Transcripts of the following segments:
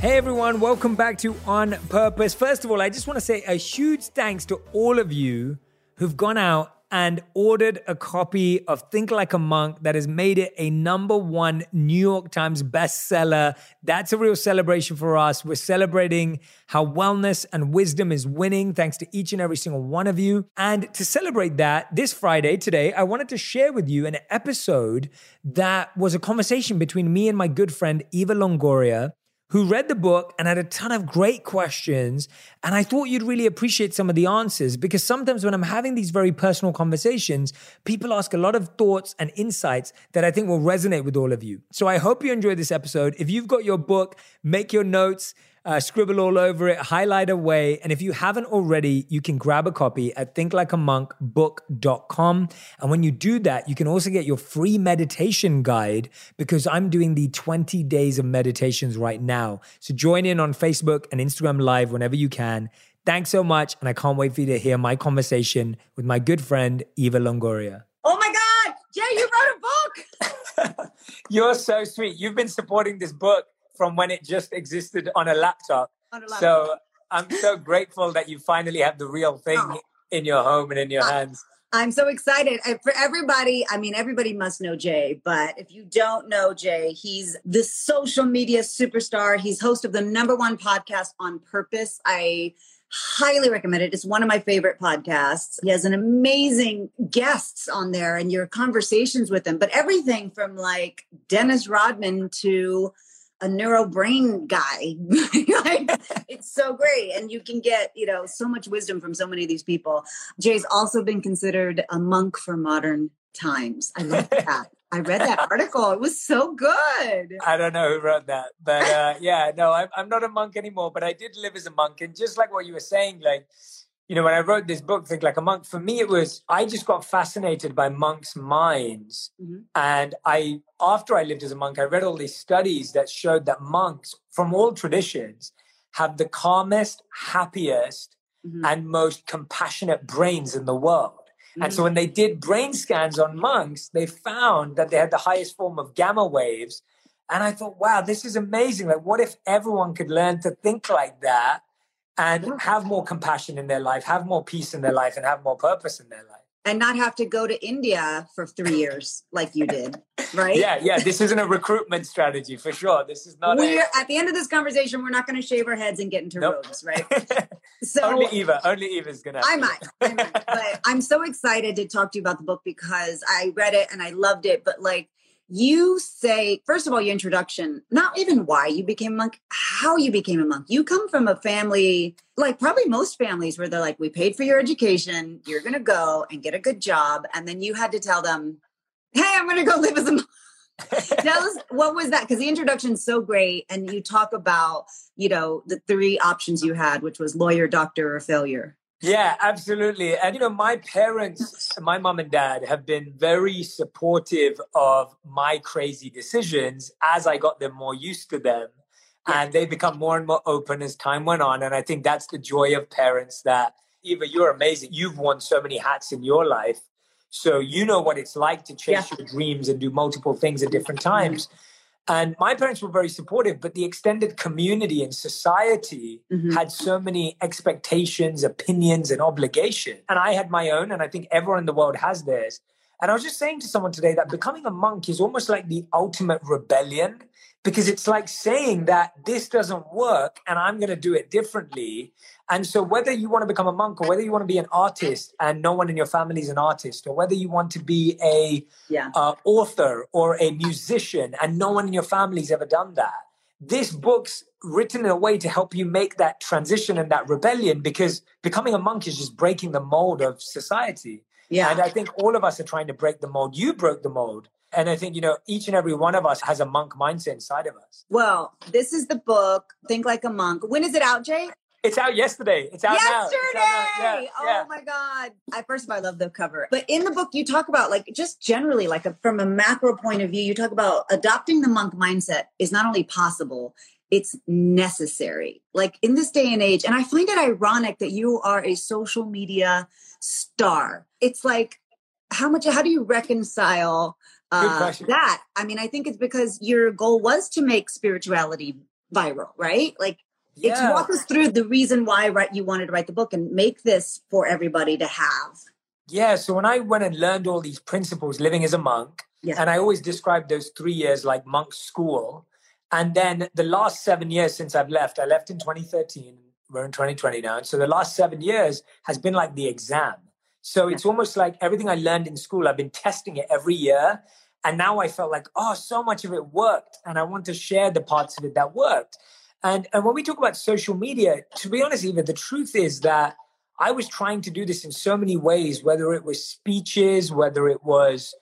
Hey everyone, welcome back to On Purpose. First of all, I just want to say a huge thanks to all of you who've gone out and ordered a copy of Think Like a Monk that has made it a #1 New York Times bestseller. That's a real celebration for us. We're celebrating how wellness and wisdom is winning, thanks to each and every single one of you. And to celebrate that, this Friday, today, I wanted to share with you an episode that was a conversation between me and my good friend, Eva Longoria, who read the book and had a ton of great questions. And I thought you'd really appreciate some of the answers, because sometimes when I'm having these very personal conversations, people ask a lot of thoughts and insights that I think will resonate with all of you. So I hope you enjoy this episode. If you've got your book, make your notes, scribble all over it, highlight away. And if you haven't already, you can grab a copy at thinklikeamonkbook.com. And when you do that, you can also get your free meditation guide, because I'm doing the 20 days of meditations right now. So join in on Facebook and Instagram Live whenever you can. Thanks so much. And I can't wait for you to hear my conversation with my good friend, Eva Longoria. Oh my God, Jay, you wrote a book. You're so sweet. You've been supporting this book from when it just existed on a laptop. So I'm so grateful that you finally have the real thing in your home and in your hands. I'm so excited. For everybody, I mean, everybody must know Jay, but if you don't know Jay, he's the social media superstar. He's host of the #1 podcast, On Purpose. I highly recommend it. It's one of my favorite podcasts. He has an amazing guests on there and your conversations with them, but everything from like Dennis Rodman to a neuro brain guy. Like, it's so great. And you can get, you know, so much wisdom from so many of these people. Jay's also been considered a monk for modern times. I love that. I read that article. It was so good. I don't know who wrote that, but I'm not a monk anymore, but I did live as a monk. And just like what you were saying, like, you know, when I wrote this book, Think Like a Monk, for me, it was, I just got fascinated by monks' minds. Mm-hmm. And after I lived as a monk, I read all these studies that showed that monks from all traditions have the calmest, happiest, mm-hmm. and most compassionate brains in the world. Mm-hmm. And so when they did brain scans on monks, they found that they had the highest form of gamma waves. And I thought, wow, this is amazing. Like, what if everyone could learn to think like that? And have more compassion in their life, have more peace in their life, and have more purpose in their life. And not have to go to India for 3 years like you did, right? Yeah. This isn't a recruitment strategy for sure. This is not. At the end of this conversation, we're not going to shave our heads and get into robes, right? So Only Eva's going to. I might. But I'm so excited to talk to you about the book, because I read it and I loved it. But like, you say, first of all, your introduction, not even why you became a monk, how you became a monk. You come from a family, like probably most families, where they're like, we paid for your education, you're going to go and get a good job. And then you had to tell them, hey, I'm going to go live as a monk. What was that? Because the introduction's so great. And you talk about, you know, the three options you had, which was lawyer, doctor, or failure. Yeah, absolutely. And, you know, my parents, my mom and dad, have been very supportive of my crazy decisions as I got them more used to them. Yeah. And they become more and more open as time went on. And I think that's the joy of parents, that, Eva, you're amazing. You've worn so many hats in your life. So you know what it's like to chase your dreams and do multiple things at different times. And my parents were very supportive, but the extended community and society had so many expectations, opinions, and obligations. And I had my own, and I think everyone in the world has theirs. And I was just saying to someone today that becoming a monk is almost like the ultimate rebellion, because it's like saying that this doesn't work and I'm going to do it differently. And so whether you want to become a monk, or whether you want to be an artist and no one in your family is an artist, or whether you want to be a author or a musician and no one in your family's ever done that, this book's written in a way to help you make that transition and that rebellion, because becoming a monk is just breaking the mold of society. Yeah. And I think all of us are trying to break the mold. You broke the mold. And I think, you know, each and every one of us has a monk mindset inside of us. Well, this is the book, Think Like a Monk. When is it out, Jay? It's out yesterday. It's out now. Yesterday! Oh, my God. First of all, I love the cover. But in the book, you talk about, like, just generally, like, from a macro point of view, you talk about adopting the monk mindset is not only possible, it's necessary. Like, in this day and age, and I find it ironic that you are a social media star. It's like, how do you reconcile that? I mean, I think it's because your goal was to make spirituality viral, right? Like, yeah. It's walk us through the reason why you wanted to write the book and make this for everybody to have. Yeah. So when I went and learned all these principles, living as a monk, and I always describe those 3 years like monk school. And then the last 7 years since I've left, I left in 2013, we're in 2020 now. And so the last 7 years has been like the exam. So it's almost like everything I learned in school, I've been testing it every year. And now I felt like, oh, so much of it worked. And I want to share the parts of it that worked. And when we talk about social media, to be honest, Eva, the truth is that I was trying to do this in so many ways, whether it was speeches, whether it was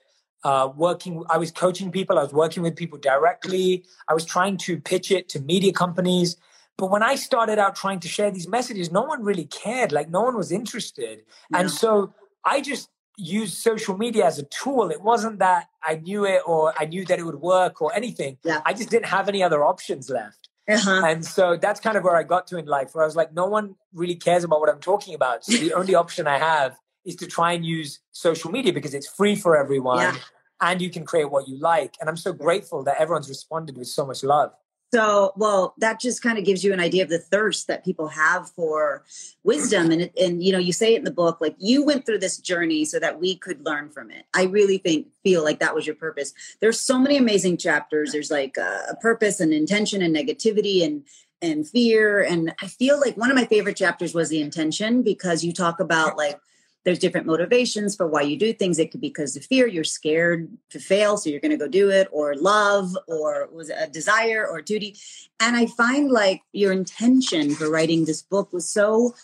I was coaching people, I was working with people directly, I was trying to pitch it to media companies. But when I started out trying to share these messages, no one really cared, like no one was interested. Yeah. And so I just used social media as a tool. It wasn't that I knew it or I knew that it would work or anything. Yeah. I just didn't have any other options left. Uh-huh. And so that's kind of where I got to in life, where I was like, no one really cares about what I'm talking about. So the only option I have is to try and use social media because it's free for everyone and you can create what you like. And I'm so grateful that everyone's responded with so much love. So, well, that just kind of gives you an idea of the thirst that people have for wisdom. And you know, you say it in the book, like you went through this journey so that we could learn from it. I really feel like that was your purpose. There's so many amazing chapters. There's like a purpose and intention and negativity and fear. And I feel like one of my favorite chapters was the intention, because you talk about like, there's different motivations for why you do things. It could be because of fear, you're scared to fail, so you're going to go do it, or love, or was it a desire or duty. And I find like your intention for writing this book was so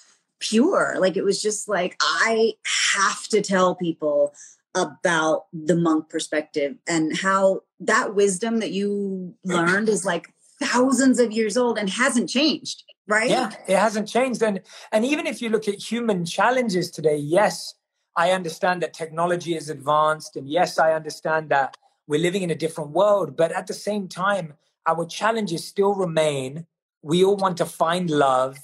pure. Like it was just like, I have to tell people about the monk perspective and how that wisdom that you learned is like thousands of years old and hasn't changed. Right? Yeah, it hasn't changed. And even if you look at human challenges today, yes, I understand that technology is advanced. And yes, I understand that we're living in a different world. But at the same time, our challenges still remain. We all want to find love.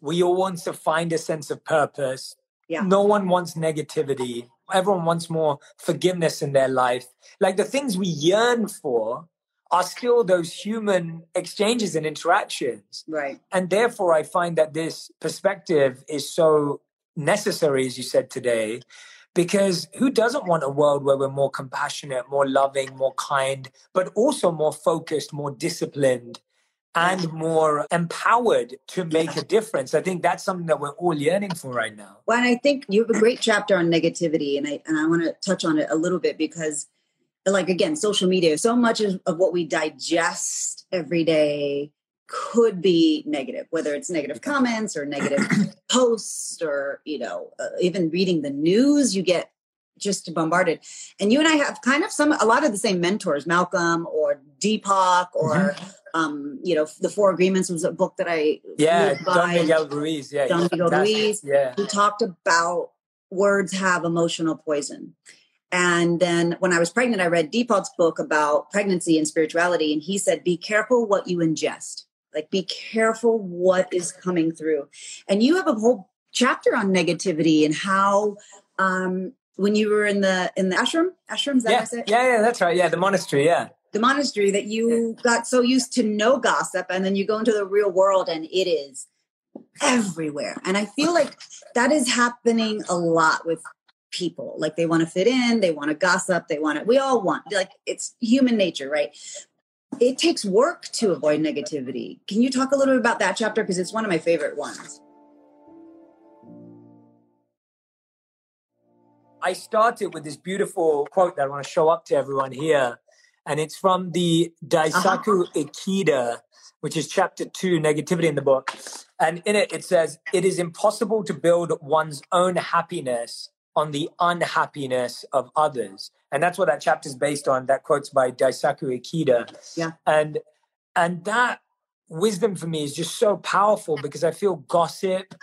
We all want to find a sense of purpose. Yeah. No one wants negativity. Everyone wants more forgiveness in their life. Like the things we yearn for are still those human exchanges and interactions. Right. And therefore, I find that this perspective is so necessary, as you said today, because who doesn't want a world where we're more compassionate, more loving, more kind, but also more focused, more disciplined, and more empowered to make a difference? I think that's something that we're all yearning for right now. Well, and I think you have a great chapter on negativity, and I want to touch on it a little bit, because like, again, social media, so much of what we digest every day could be negative, whether it's negative comments or negative posts or, you know, even reading the news, you get just bombarded. And you and I have kind of a lot of the same mentors, Malcolm or Deepak or, you know, the Four Agreements was a book that I read by Don Miguel Ruiz. Yeah, Don Miguel Ruiz, who talked about words have emotional poison. And then when I was pregnant, I read Deepak's book about pregnancy and spirituality. And he said, be careful what you ingest. Like, be careful what is coming through. And you have a whole chapter on negativity and how when you were in the ashram, is that what I said? Yeah, that's right. Yeah, the monastery, the monastery, that you got so used to no gossip. And then you go into the real world and it is everywhere. And I feel like that is happening a lot with people. Like, they want to fit in, they want to gossip, we all want, like, it's human nature, right? It takes work to avoid negativity. Can you talk a little bit about that chapter? Because it's one of my favorite ones. I started with this beautiful quote that I want to show up to everyone here. And it's from the Daisaku Ikeda, which is chapter 2, negativity in the book. And in it, it says, it is impossible to build one's own happiness on the unhappiness of others. And that's what that chapter is based on. That quote's by Daisaku Ikeda. Yeah. And that wisdom for me is just so powerful, because I feel gossip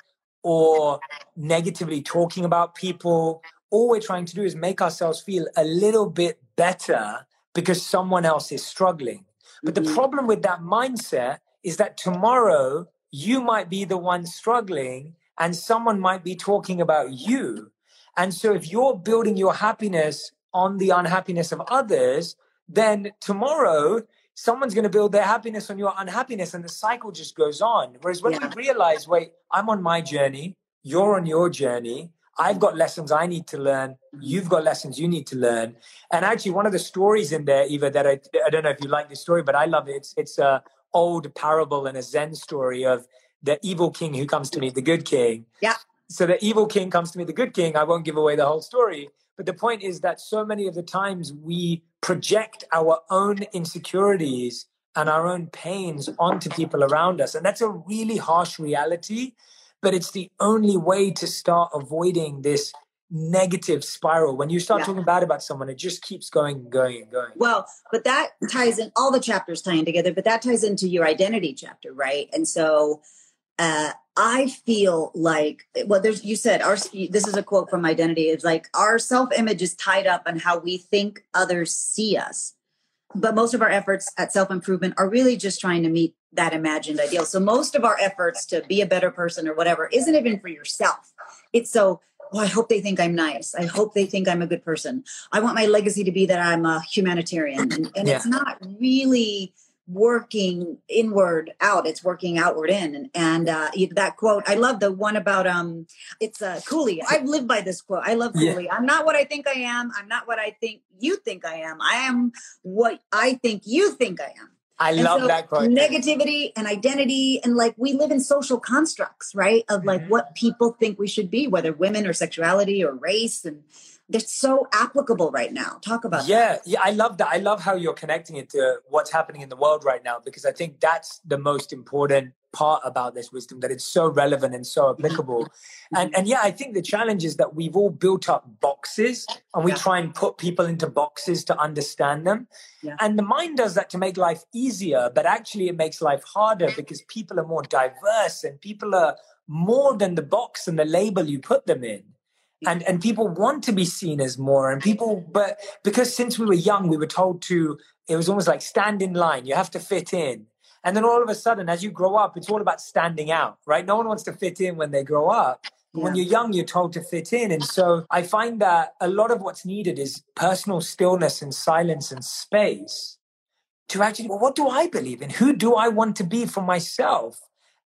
or negatively talking about people, all we're trying to do is make ourselves feel a little bit better because someone else is struggling. But the problem with that mindset is that tomorrow you might be the one struggling and someone might be talking about you. And so if you're building your happiness on the unhappiness of others, then tomorrow someone's going to build their happiness on your unhappiness, and the cycle just goes on. Whereas when we realize, wait, I'm on my journey, you're on your journey, I've got lessons I need to learn, you've got lessons you need to learn. And actually, one of the stories in there, Eva, that I don't know if you like this story, but I love it. It's an old parable and a Zen story of the evil king who comes to meet the good king. Yeah. So the evil king comes to meet the good king. I won't give away the whole story. But the point is that so many of the times we project our own insecurities and our own pains onto people around us. And that's a really harsh reality, but it's the only way to start avoiding this negative spiral. When you start talking bad about someone, it just keeps going and going and going. Well, but that ties in, all the chapters tying together, but that ties into your identity chapter, right? And so I feel like, well, there's, you said, this is a quote from Identity. It's like our self-image is tied up on how we think others see us. But most of our efforts at self-improvement are really just trying to meet that imagined ideal. So most of our efforts to be a better person or whatever isn't even for yourself. It's so, oh, I hope they think I'm nice. I hope they think I'm a good person. I want my legacy to be that I'm a humanitarian. And it's not really working inward out, it's working outward in. And that quote, I love the one about, it's Cooley. I've lived by this quote. I love Cooley. Yeah. I'm not what I think I am. I'm not what I think I am. I am what I think you think I am. I love that quote. Negativity and identity. And like, we live in social constructs, right? Of like what people think we should be, whether women or sexuality or race. And that's so applicable right now. Talk about that. Yeah, I love that. I love how you're connecting it to what's happening in the world right now, because I think that's the most important part about this wisdom, that it's so relevant and so applicable. And yeah, I think the challenge is that we've all built up boxes and we try and put people into boxes to understand them. Yeah. And the mind does that to make life easier, but actually it makes life harder because people are more diverse and people are more than the box and the label you put them in. And people want to be seen as more, and people, but because since we were young, we were told to, it was almost like stand in line, you have to fit in. And then all of a sudden, as you grow up, it's all about standing out, right? No one wants to fit in when they grow up. But when you're young, you're told to fit in. And so I find that a lot of what's needed is personal stillness and silence and space to actually, well, what do I believe in? Who do I want to be for myself?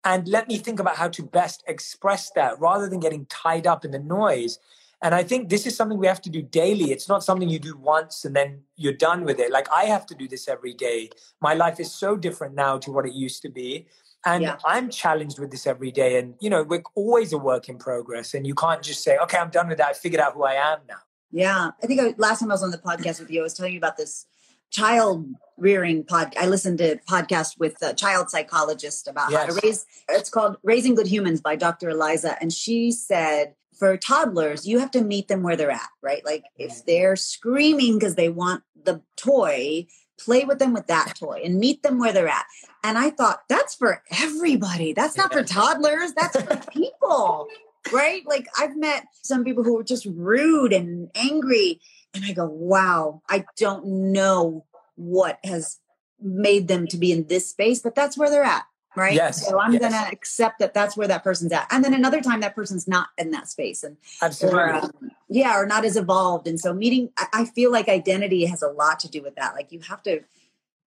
And let me think about how to best express that rather than getting tied up in the noise. And I think this is something we have to do daily. It's not something you do once and then you're done with it. Like I have to do this every day. My life is so different now to what it used to be. And I'm challenged with this every day. And, you know, we're always a work in progress. And you can't just say, okay, I'm done with that. I figured out who I am now. Yeah. I think last time I was on the podcast with you, I was telling you about this child rearing podcast. I listened to a podcast with a child psychologist about how to raise. It's called Raising Good Humans by Dr. Eliza. And she said, for toddlers, you have to meet them where they're at, right? Like if they're screaming because they want the toy, play with them with that toy and meet them where they're at. And I thought, that's for everybody. That's not for toddlers. That's for people, right? Like I've met some people who were just rude and angry. And I go, wow, I don't know what has made them to be in this space, but that's where they're at. Right. Yes. So I'm going to accept that that's where that person's at. And then another time that person's not in that space and absolutely. Or not as evolved. And so meeting, I feel like identity has a lot to do with that. Like you have to,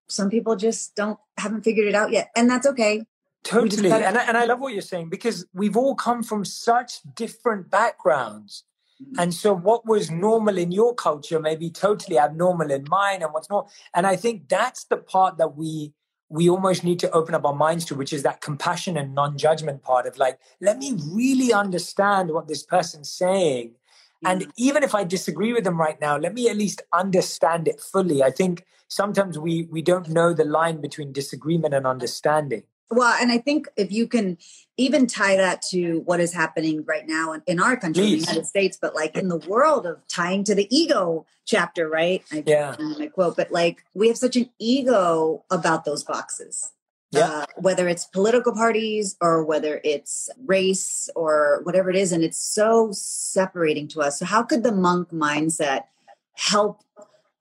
some people just haven't figured it out yet. And that's okay. Totally. And I love what you're saying, because we've all come from such different backgrounds. And so what was normal in your culture may be totally abnormal in mine and what's not. And I think that's the part that we almost need to open up our minds to, which is that compassion and non-judgment part of like, let me really understand what this person's saying. Yeah. And even if I disagree with them right now, let me at least understand it fully. I think sometimes we don't know the line between disagreement and understanding. Well, and I think if you can even tie that to what is happening right now in our country, the United States, but like in the world of tying to the ego chapter, right? I quote, but like we have such an ego about those boxes, whether it's political parties or whether it's race or whatever it is. And it's so separating to us. So how could the monk mindset help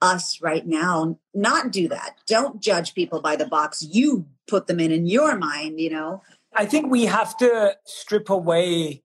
us right now not do that? Don't judge people by the box you put them in your mind, you know? I think we have to strip away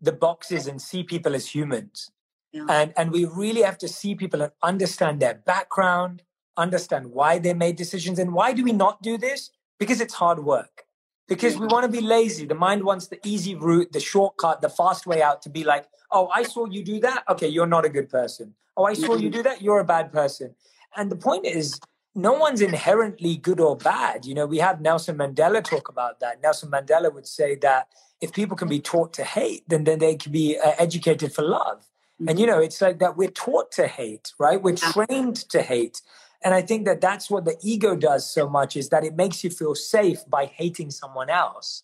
the boxes and see people as humans. And we really have to see people and understand their background, understand why they made decisions. And why do we not do this? Because it's hard work. Because we want to be lazy. The mind wants the easy route, the shortcut, the fast way out to be like, oh, I saw you do that. Okay, you're not a good person. Oh, I saw you do that. You're a bad person. And the point is, no one's inherently good or bad. You know, we had Nelson Mandela talk about that. Nelson Mandela would say that if people can be taught to hate, then they can be educated for love. And, you know, it's like that we're taught to hate, right? We're trained to hate. And I think that that's what the ego does so much, is that it makes you feel safe by hating someone else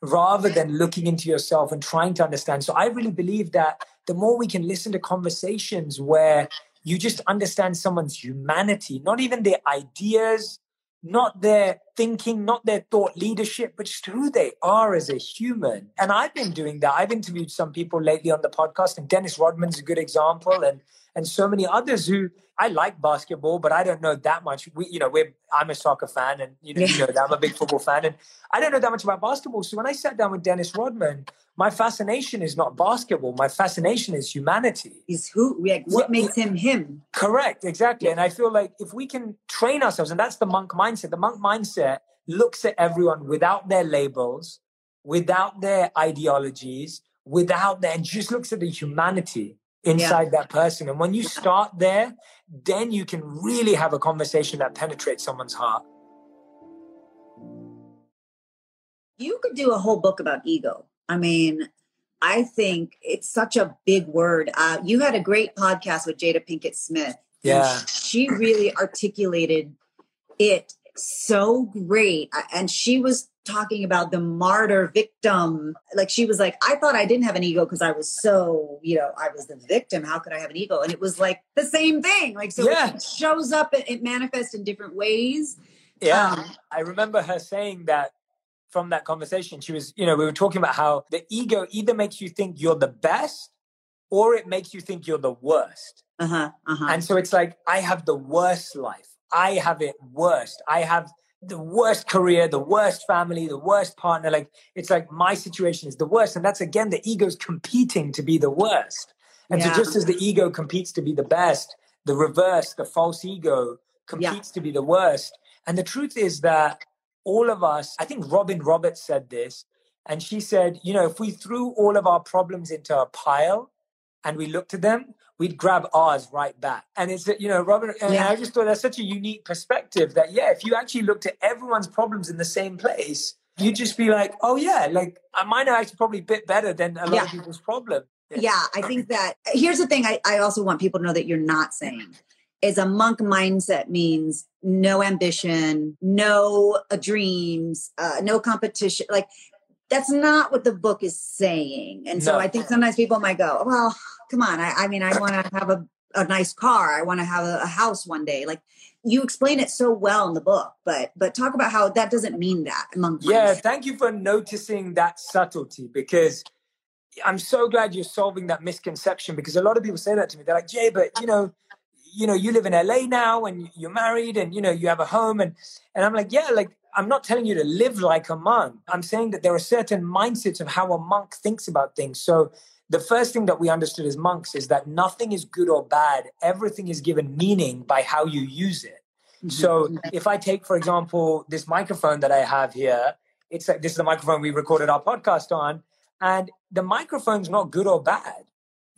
rather than looking into yourself and trying to understand. So I really believe that the more we can listen to conversations where you just understand someone's humanity, not even their ideas, not their thinking, not their thought leadership, but just who they are as a human. And I've been doing that. I've interviewed some people lately on the podcast, and Dennis Rodman's a good example, and so many others who, I like basketball, but I don't know that much. I'm a soccer fan, and you know that I'm a big football fan, and I don't know that much about basketball. So when I sat down with Dennis Rodman, my fascination is not basketball. My fascination is humanity. Is who? Like, what makes him him? Correct, exactly. Yeah. And I feel like if we can train ourselves, and that's the monk mindset. The monk mindset looks at everyone without their labels, without their ideologies, and just looks at the humanity inside that person. And when you start there, then you can really have a conversation that penetrates someone's heart. You could do a whole book about ego. I mean, I think it's such a big word. You had a great podcast with Jada Pinkett Smith. Yeah. She really articulated it so great. And she was talking about the martyr victim. Like, she was like, I thought I didn't have an ego because I was so, I was the victim. How could I have an ego? And it was like the same thing. Like, so it shows up, it manifests in different ways. Yeah. I remember her saying that. From that conversation, she was, we were talking about how the ego either makes you think you're the best or it makes you think you're the worst. And so it's like, I have the worst life. I have it worst. I have the worst career, the worst family, the worst partner. Like, it's like my situation is the worst. And that's, again, the ego's competing to be the worst. And so just as the ego competes to be the best, the reverse, the false ego competes to be the worst. And the truth is that all of us, I think Robin Roberts said this, and she said, if we threw all of our problems into a pile and we looked at them, we'd grab ours right back. And it's, Robin, and I just thought that's such a unique perspective that, if you actually looked at everyone's problems in the same place, you'd just be like, oh yeah, like mine are actually probably a bit better than a lot of people's problems. Yeah, I think that, here's the thing I also want people to know that you're not saying. Is a monk mindset means no ambition, no dreams, no competition. Like, that's not what the book is saying. And so I think sometimes people might go, well, come on. I mean, I want to have a nice car. I want to have a house one day. Like, you explain it so well in the book, but talk about how that doesn't mean that. Monk mindset. Yeah. Thank you for noticing that subtlety, because I'm so glad you're solving that misconception, because a lot of people say that to me. They're like, Jay, but you live in LA now and you're married and, you have a home. And I'm like, I'm not telling you to live like a monk. I'm saying that there are certain mindsets of how a monk thinks about things. So the first thing that we understood as monks is that nothing is good or bad. Everything is given meaning by how you use it. So if I take, for example, this microphone that I have here, it's like, this is the microphone we recorded our podcast on. And the microphone's not good or bad.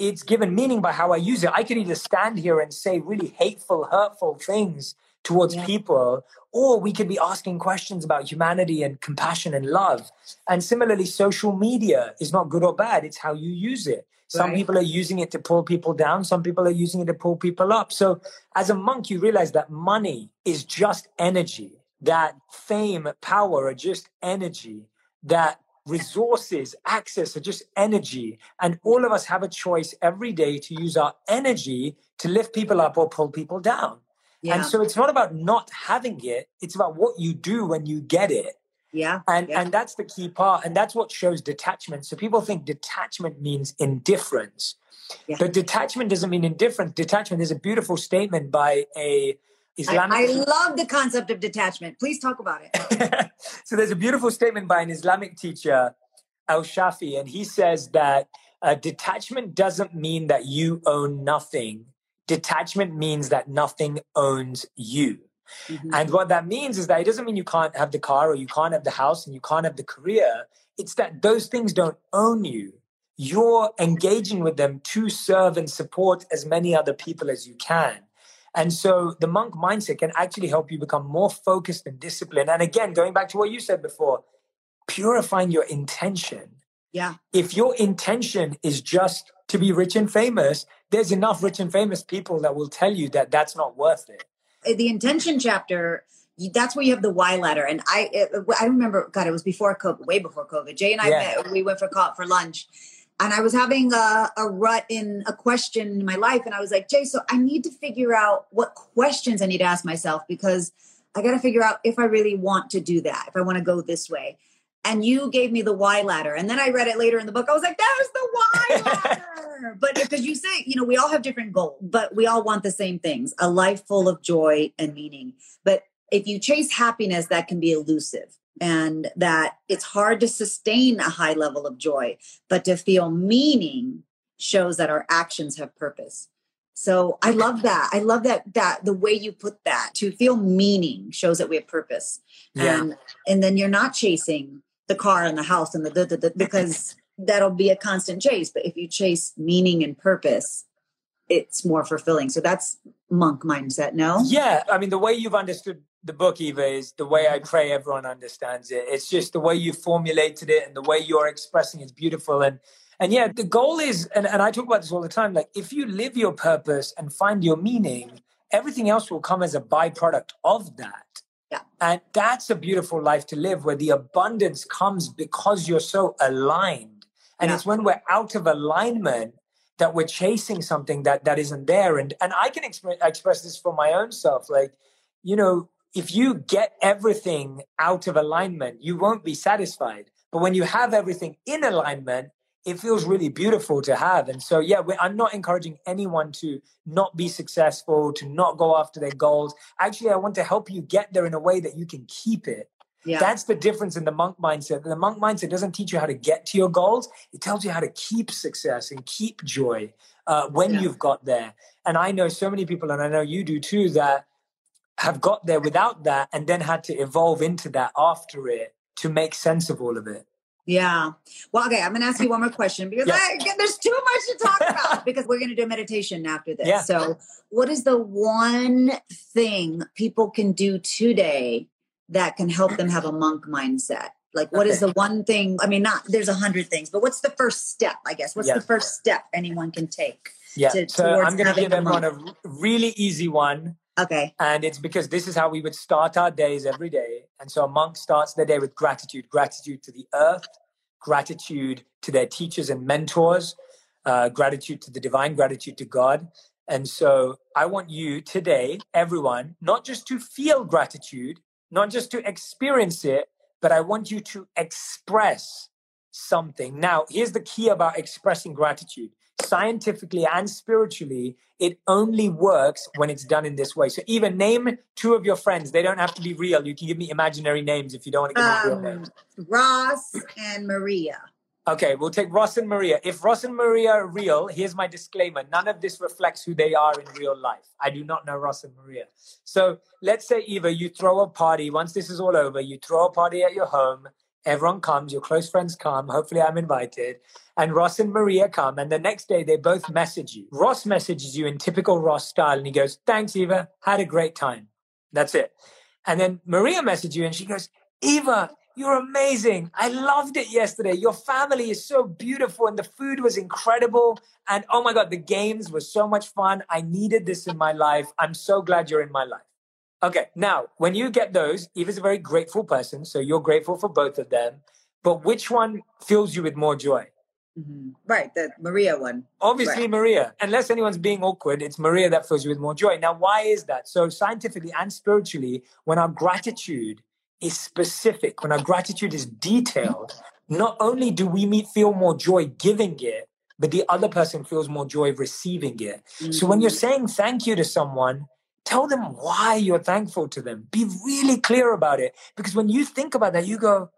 It's given meaning by how I use it. I could either stand here and say really hateful, hurtful things towards people, or we could be asking questions about humanity and compassion and love. And similarly, social media is not good or bad. It's how you use it. Some people are using it to pull people down. Some people are using it to pull people up. So as a monk, you realize that money is just energy, that fame, power are just energy, that resources, access are just energy. And all of us have a choice every day to use our energy to lift people up or pull people down. Yeah. And so it's not about not having it. It's about what you do when you get it. Yeah. And that's the key part. And that's what shows detachment. So people think detachment means indifference. Yeah. But detachment doesn't mean indifference. Detachment is a beautiful statement by a Islamic... I love the concept of detachment. Please talk about it. So there's a beautiful statement by an Islamic teacher, Al Shafi, and he says that detachment doesn't mean that you own nothing. Detachment means that nothing owns you. Mm-hmm. And what that means is that it doesn't mean you can't have the car or you can't have the house and you can't have the career. It's that those things don't own you. You're engaging with them to serve and support as many other people as you can. And so the monk mindset can actually help you become more focused and disciplined. And again, going back to what you said before, purifying your intention. Yeah. If your intention is just to be rich and famous, there's enough rich and famous people that will tell you that that's not worth it. The intention chapter, that's where you have the why ladder. And I remember, God, it was before COVID, way before COVID. Jay and I met, we went for lunch. And I was having a rut in a question in my life. And I was like, Jay, so I need to figure out what questions I need to ask myself, because I got to figure out if I really want to do that, if I want to go this way. And you gave me the why ladder. And then I read it later in the book. I was like, there's the why ladder. But because you say, you know, we all have different goals, but we all want the same things, a life full of joy and meaning. But if you chase happiness, that can be elusive, and that it's hard to sustain a high level of joy. But to feel meaning shows that our actions have purpose. So I love that. I love that the way you put that, to feel meaning shows that we have purpose. Yeah. And then you're not chasing the car and the house and the because that'll be a constant chase. But if you chase meaning and purpose, it's more fulfilling. So that's monk mindset, no? Yeah. I mean, the way you've understood the book, Eva, is the way I pray everyone understands it. It's just the way you formulated it and the way you're expressing it's beautiful. And yeah, the goal is, and I talk about this all the time, like if you live your purpose and find your meaning, everything else will come as a byproduct of that. Yeah. And that's a beautiful life to live, where the abundance comes because you're so aligned. And it's when we're out of alignment that we're chasing something that isn't there. And I can express this for my own self. Like, you know, if you get everything out of alignment, you won't be satisfied. But when you have everything in alignment, it feels really beautiful to have. And so, yeah, I'm not encouraging anyone to not be successful, to not go after their goals. Actually, I want to help you get there in a way that you can keep it. Yeah. That's the difference in the monk mindset. The monk mindset doesn't teach you how to get to your goals. It tells you how to keep success and keep joy when you've got there. And I know so many people, and I know you do too, that have got there without that and then had to evolve into that after it to make sense of all of it. Yeah. Well, okay. I'm going to ask you one more question because there's too much to talk about because we're going to do meditation after this. Yeah. So what is the one thing people can do today that can help them have a monk mindset? Like, what is the one thing? I mean, there's 100 things, but what's the first step, I guess? What's the first step anyone can take? Yeah. So I'm going to give everyone a really easy one. Okay. And it's because this is how we would start our days every day. And so a monk starts their day with gratitude, gratitude to the earth, gratitude to their teachers and mentors, gratitude to the divine, gratitude to God. And so I want you today, everyone, not just to feel gratitude, not just to experience it, but I want you to express something. Now, here's the key about expressing gratitude. Scientifically and spiritually, it only works when it's done in this way. So even name two of your friends. They don't have to be real. You can give me imaginary names if you don't want to give me real names. Ross and Maria. Okay, we'll take Ross and Maria. If Ross and Maria are real, here's my disclaimer. None of this reflects who they are in real life. I do not know Ross and Maria. So let's say, Eva, you throw a party. Once this is all over, you throw a party at your home. Everyone comes, your close friends come, hopefully I'm invited, and Ross and Maria come, and the next day they both message you. Ross messages you in typical Ross style, and he goes, thanks, Eva, had a great time. That's it. And then Maria messages you, and she goes, Eva, you're amazing. I loved it yesterday. Your family is so beautiful, and the food was incredible, and oh my God, the games were so much fun. I needed this in my life. I'm so glad you're in my life. Okay, now, when you get those, Eva's a very grateful person, so you're grateful for both of them. But which one fills you with more joy? Mm-hmm. Right, the Maria one. Obviously, right. Maria. Unless anyone's being awkward, it's Maria that fills you with more joy. Now, why is that? So scientifically and spiritually, when our gratitude is specific, when our gratitude is detailed, not only do we feel more joy giving it, but the other person feels more joy receiving it. Mm-hmm. So when you're saying thank you to someone, tell them why you're thankful to them. Be really clear about it. Because when you think about that, you go,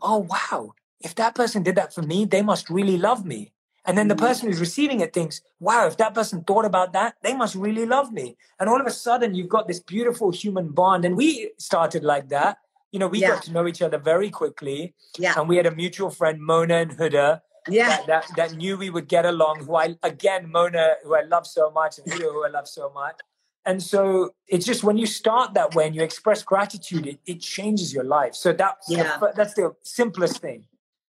oh, wow, if that person did that for me, they must really love me. And then the person who's receiving it thinks, wow, if that person thought about that, they must really love me. And all of a sudden, you've got this beautiful human bond. And we started like that. You know, we got to know each other very quickly. Yeah. And we had a mutual friend, Mona and Huda, that knew we would get along. Who I, again, Mona, who I love so much, and Huda, who I love so much. And so it's just when you start that way and you express gratitude, it changes your life. So that's the simplest thing.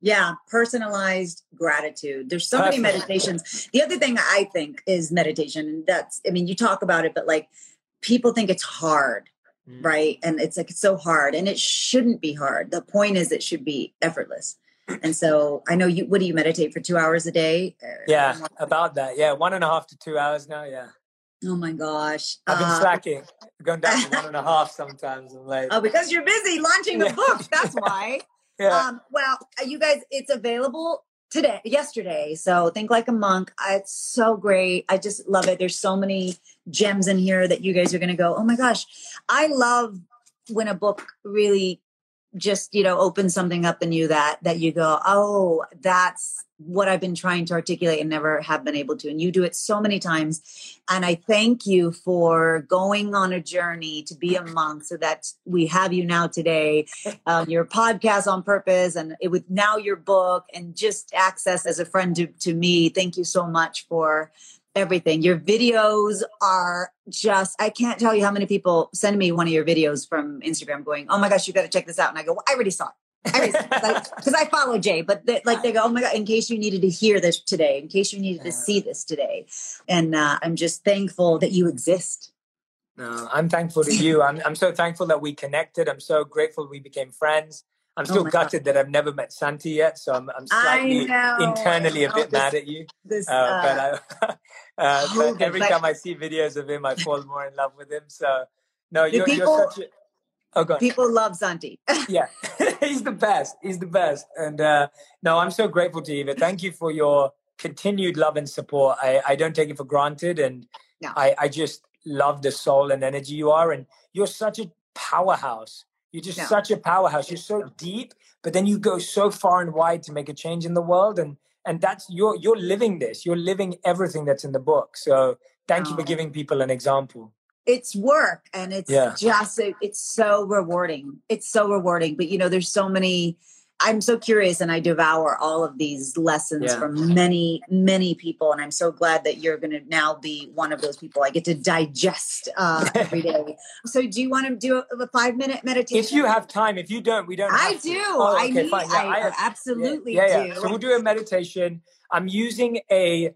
Yeah, personalized gratitude. There's so many meditations. The other thing I think is meditation. And that's, I mean, you talk about it, but like people think it's hard, right? And it's like, it's so hard and it shouldn't be hard. The point is it should be effortless. And so I know you, what do you meditate for 2 hours a day? Yeah, about that. Yeah. 1.5 to 2 hours now. Yeah. Oh my gosh. I've been slacking. I'm going down to 1.5 sometimes. I'm like, oh, because you're busy launching the book. That's why. Yeah. Well, you guys, it's available yesterday. So Think Like a Monk. It's so great. I just love it. There's so many gems in here that you guys are going to go, oh my gosh. I love when a book really just, you know, opens something up in you that you go, oh, that's what I've been trying to articulate and never have been able to. And you do it so many times. And I thank you for going on a journey to be a monk so that we have you now today, your podcast On Purpose, and it with now your book and just access as a friend to me. Thank you so much for everything. Your videos are just, I can't tell you how many people send me one of your videos from Instagram going, oh my gosh, you got to check this out. And I go, well, I already saw it. Because I follow Jay, but they go, oh my God, in case you needed to hear this today, in case you needed to see this today. And I'm just thankful that you exist. No, I'm thankful to you. I'm so thankful that we connected. I'm so grateful we became friends. I'm still gutted that I've never met Santi yet. So I'm slightly internally a bit mad at you. But every time I see videos of him, I fall more in love with him. So no, you're such a... Oh, God. People love Santi. Yeah, he's the best. He's the best. And no, I'm so grateful to you, Eva. Thank you for your continued love and support. I don't take it for granted. And I just love the soul and energy you are. And you're such a powerhouse. You're just such a powerhouse. You're so deep, but then you go so far and wide to make a change in the world. And that's you're living this. You're living everything that's in the book. So thank you for giving people an example. It's work and it's just, it's so rewarding. It's so rewarding. But, you know, there's so many, I'm so curious and I devour all of these lessons from many, many people. And I'm so glad that you're going to now be one of those people I get to digest every day. So do you want to do a 5-minute meditation? If you have time, if you don't, we don't have I do. To. Oh, okay, I absolutely do. So we'll do a meditation. I'm using a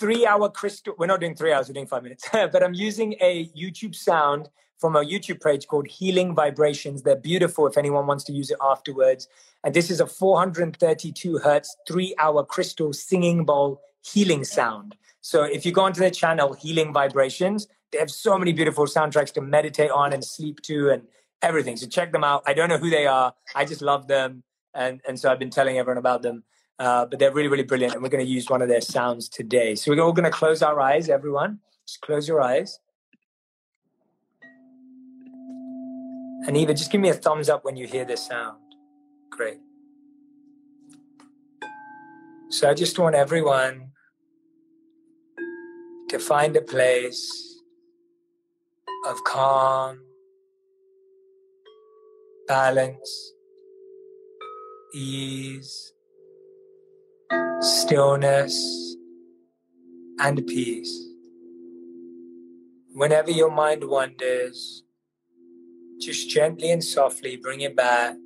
3-hour crystal. We're not doing 3 hours. We're doing 5 minutes. But I'm using a YouTube sound from a YouTube page called Healing Vibrations. They're beautiful if anyone wants to use it afterwards. And this is a 432 hertz, 3-hour crystal singing bowl healing sound. So if you go onto their channel, Healing Vibrations, they have so many beautiful soundtracks to meditate on and sleep to and everything. So check them out. I don't know who they are. I just love them. And so I've been telling everyone about them. But they're really, really brilliant. And we're going to use one of their sounds today. So we're all going to close our eyes, everyone. Just close your eyes. And Eva, just give me a thumbs up when you hear this sound. Great. So I just want everyone to find a place of calm, balance, ease, stillness, and peace. Whenever your mind wanders, just gently and softly bring it back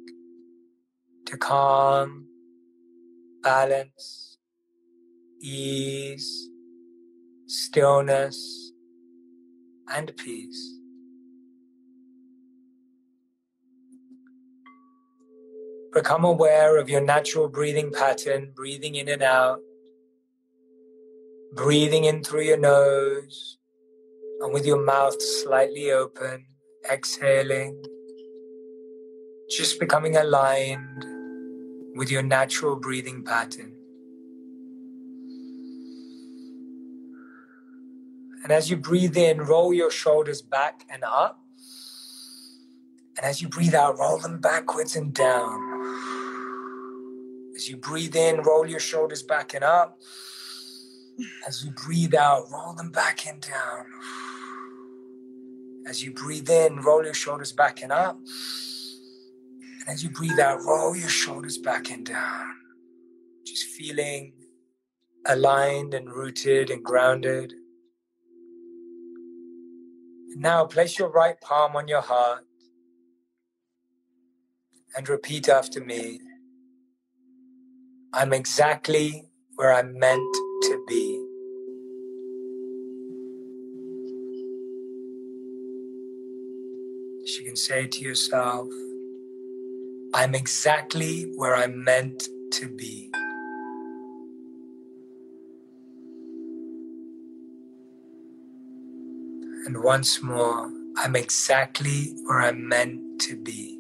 to calm, balance, ease, stillness, and peace. Become aware of your natural breathing pattern, breathing in and out, breathing in through your nose and with your mouth slightly open, exhaling, just becoming aligned with your natural breathing pattern. And as you breathe in, roll your shoulders back and up. And as you breathe out, roll them backwards and down. As you breathe in, roll your shoulders back and up. As you breathe out, roll them back and down. As you breathe in, roll your shoulders back and up. And as you breathe out, roll your shoulders back and down. Just feeling aligned and rooted and grounded. And now place your right palm on your heart and repeat after me. I'm exactly where I'm meant to be. You can say to yourself, I'm exactly where I'm meant to be. And once more, I'm exactly where I'm meant to be.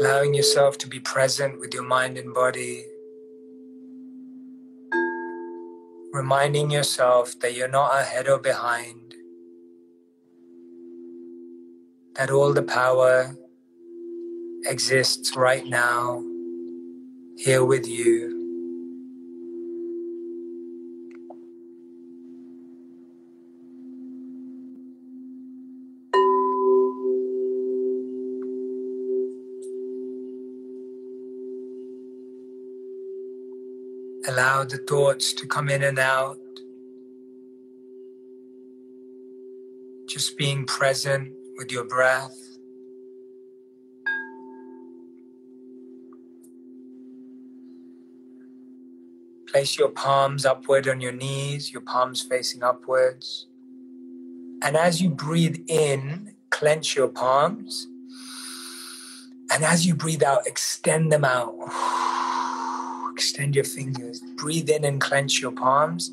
Allowing yourself to be present with your mind and body. Reminding yourself that you're not ahead or behind. That all the power exists right now, here with you. Allow the thoughts to come in and out. Just being present with your breath. Place your palms upward on your knees, your palms facing upwards. And as you breathe in, clench your palms. And as you breathe out, extend them out. Extend your fingers. Breathe in and clench your palms.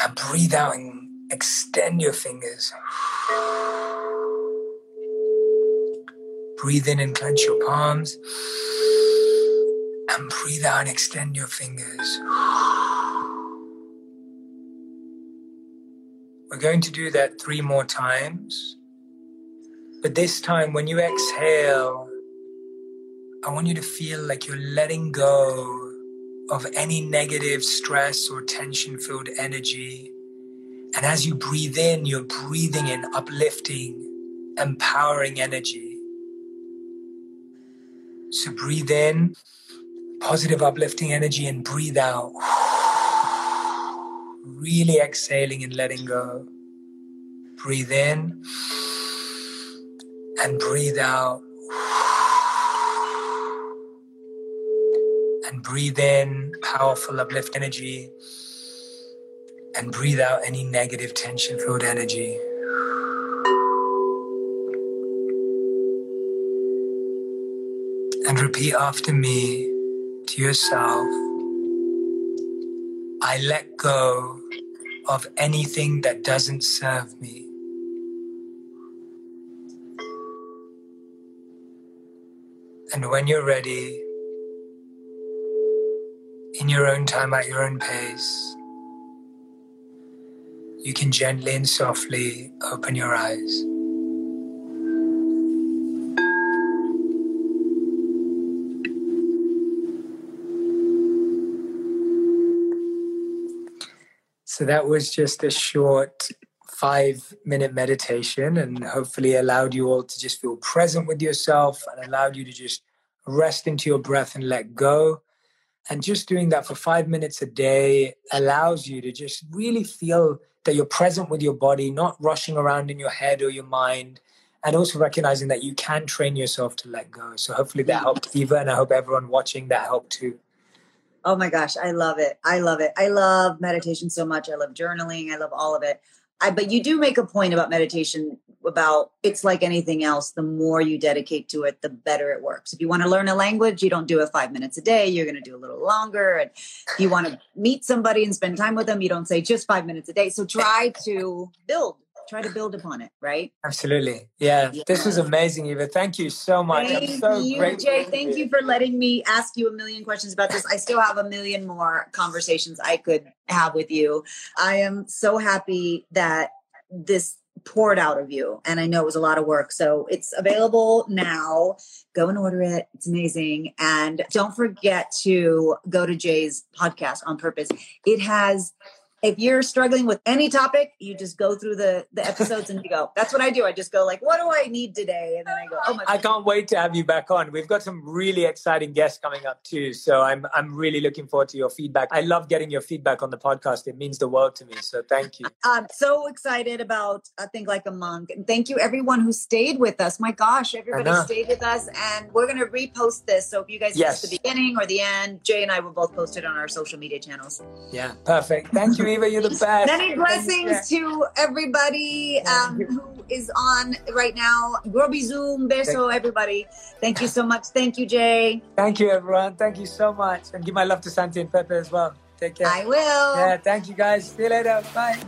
And breathe out and extend your fingers. Breathe in and clench your palms. And breathe out and extend your fingers. We're going to do that 3 more times. But this time, when you exhale, I want you to feel like you're letting go of any negative stress or tension-filled energy. And as you breathe in, you're breathing in uplifting, empowering energy. So breathe in, positive, uplifting energy, and breathe out. Really exhaling and letting go. Breathe in and breathe out. And breathe in powerful uplift energy and breathe out any negative tension-filled energy. And repeat after me to yourself, I let go of anything that doesn't serve me. And when you're ready, in your own time, at your own pace, you can gently and softly open your eyes. So that was just a short 5-minute meditation, and hopefully allowed you all to just feel present with yourself and allowed you to just rest into your breath and let go. And just doing that for 5 minutes a day allows you to just really feel that you're present with your body, not rushing around in your head or your mind, and also recognizing that you can train yourself to let go. So hopefully that helped, Eva, and I hope everyone watching that helped too. Oh my gosh, I love it. I love it. I love meditation so much. I love journaling. I love all of it. But you do make a point about meditation, about it's like anything else. The more you dedicate to it, the better it works. If you want to learn a language, you don't do it 5 minutes a day. You're going to do a little longer. And if you want to meet somebody and spend time with them, you don't say just 5 minutes a day. So try to build upon it, right? Absolutely. Yeah. This was amazing, Eva. Thank you so much. I'm so grateful. Jay, thank you for letting me ask you a million questions about this. I still have a million more conversations I could have with you. I am so happy that this poured out of you. And I know it was a lot of work. So it's available now. Go and order it. It's amazing. And don't forget to go to Jay's podcast, On Purpose. It has... If you're struggling with any topic, you just go through the episodes and you go, that's what I do. I just go like, what do I need today? And then I go, oh my God. I can't wait to have you back on. We've got some really exciting guests coming up too. So I'm really looking forward to your feedback. I love getting your feedback on the podcast. It means the world to me. So thank you. I'm so excited about Think Like a Monk. And thank you everyone who stayed with us. My gosh, everybody stayed with us. And we're going to repost this. So if you guys missed the beginning or the end, Jay and I will both post it on our social media channels. Yeah, perfect. Thank you. Eva, you're the best. Many blessings to everybody who is on right now. Grobi Zoom, beso, everybody. Thank you so much. Thank you, Jay. Thank you, everyone. Thank you so much. And give my love to Santi and Pepe as well. Take care. I will. Yeah, thank you, guys. See you later. Bye.